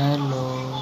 Hello.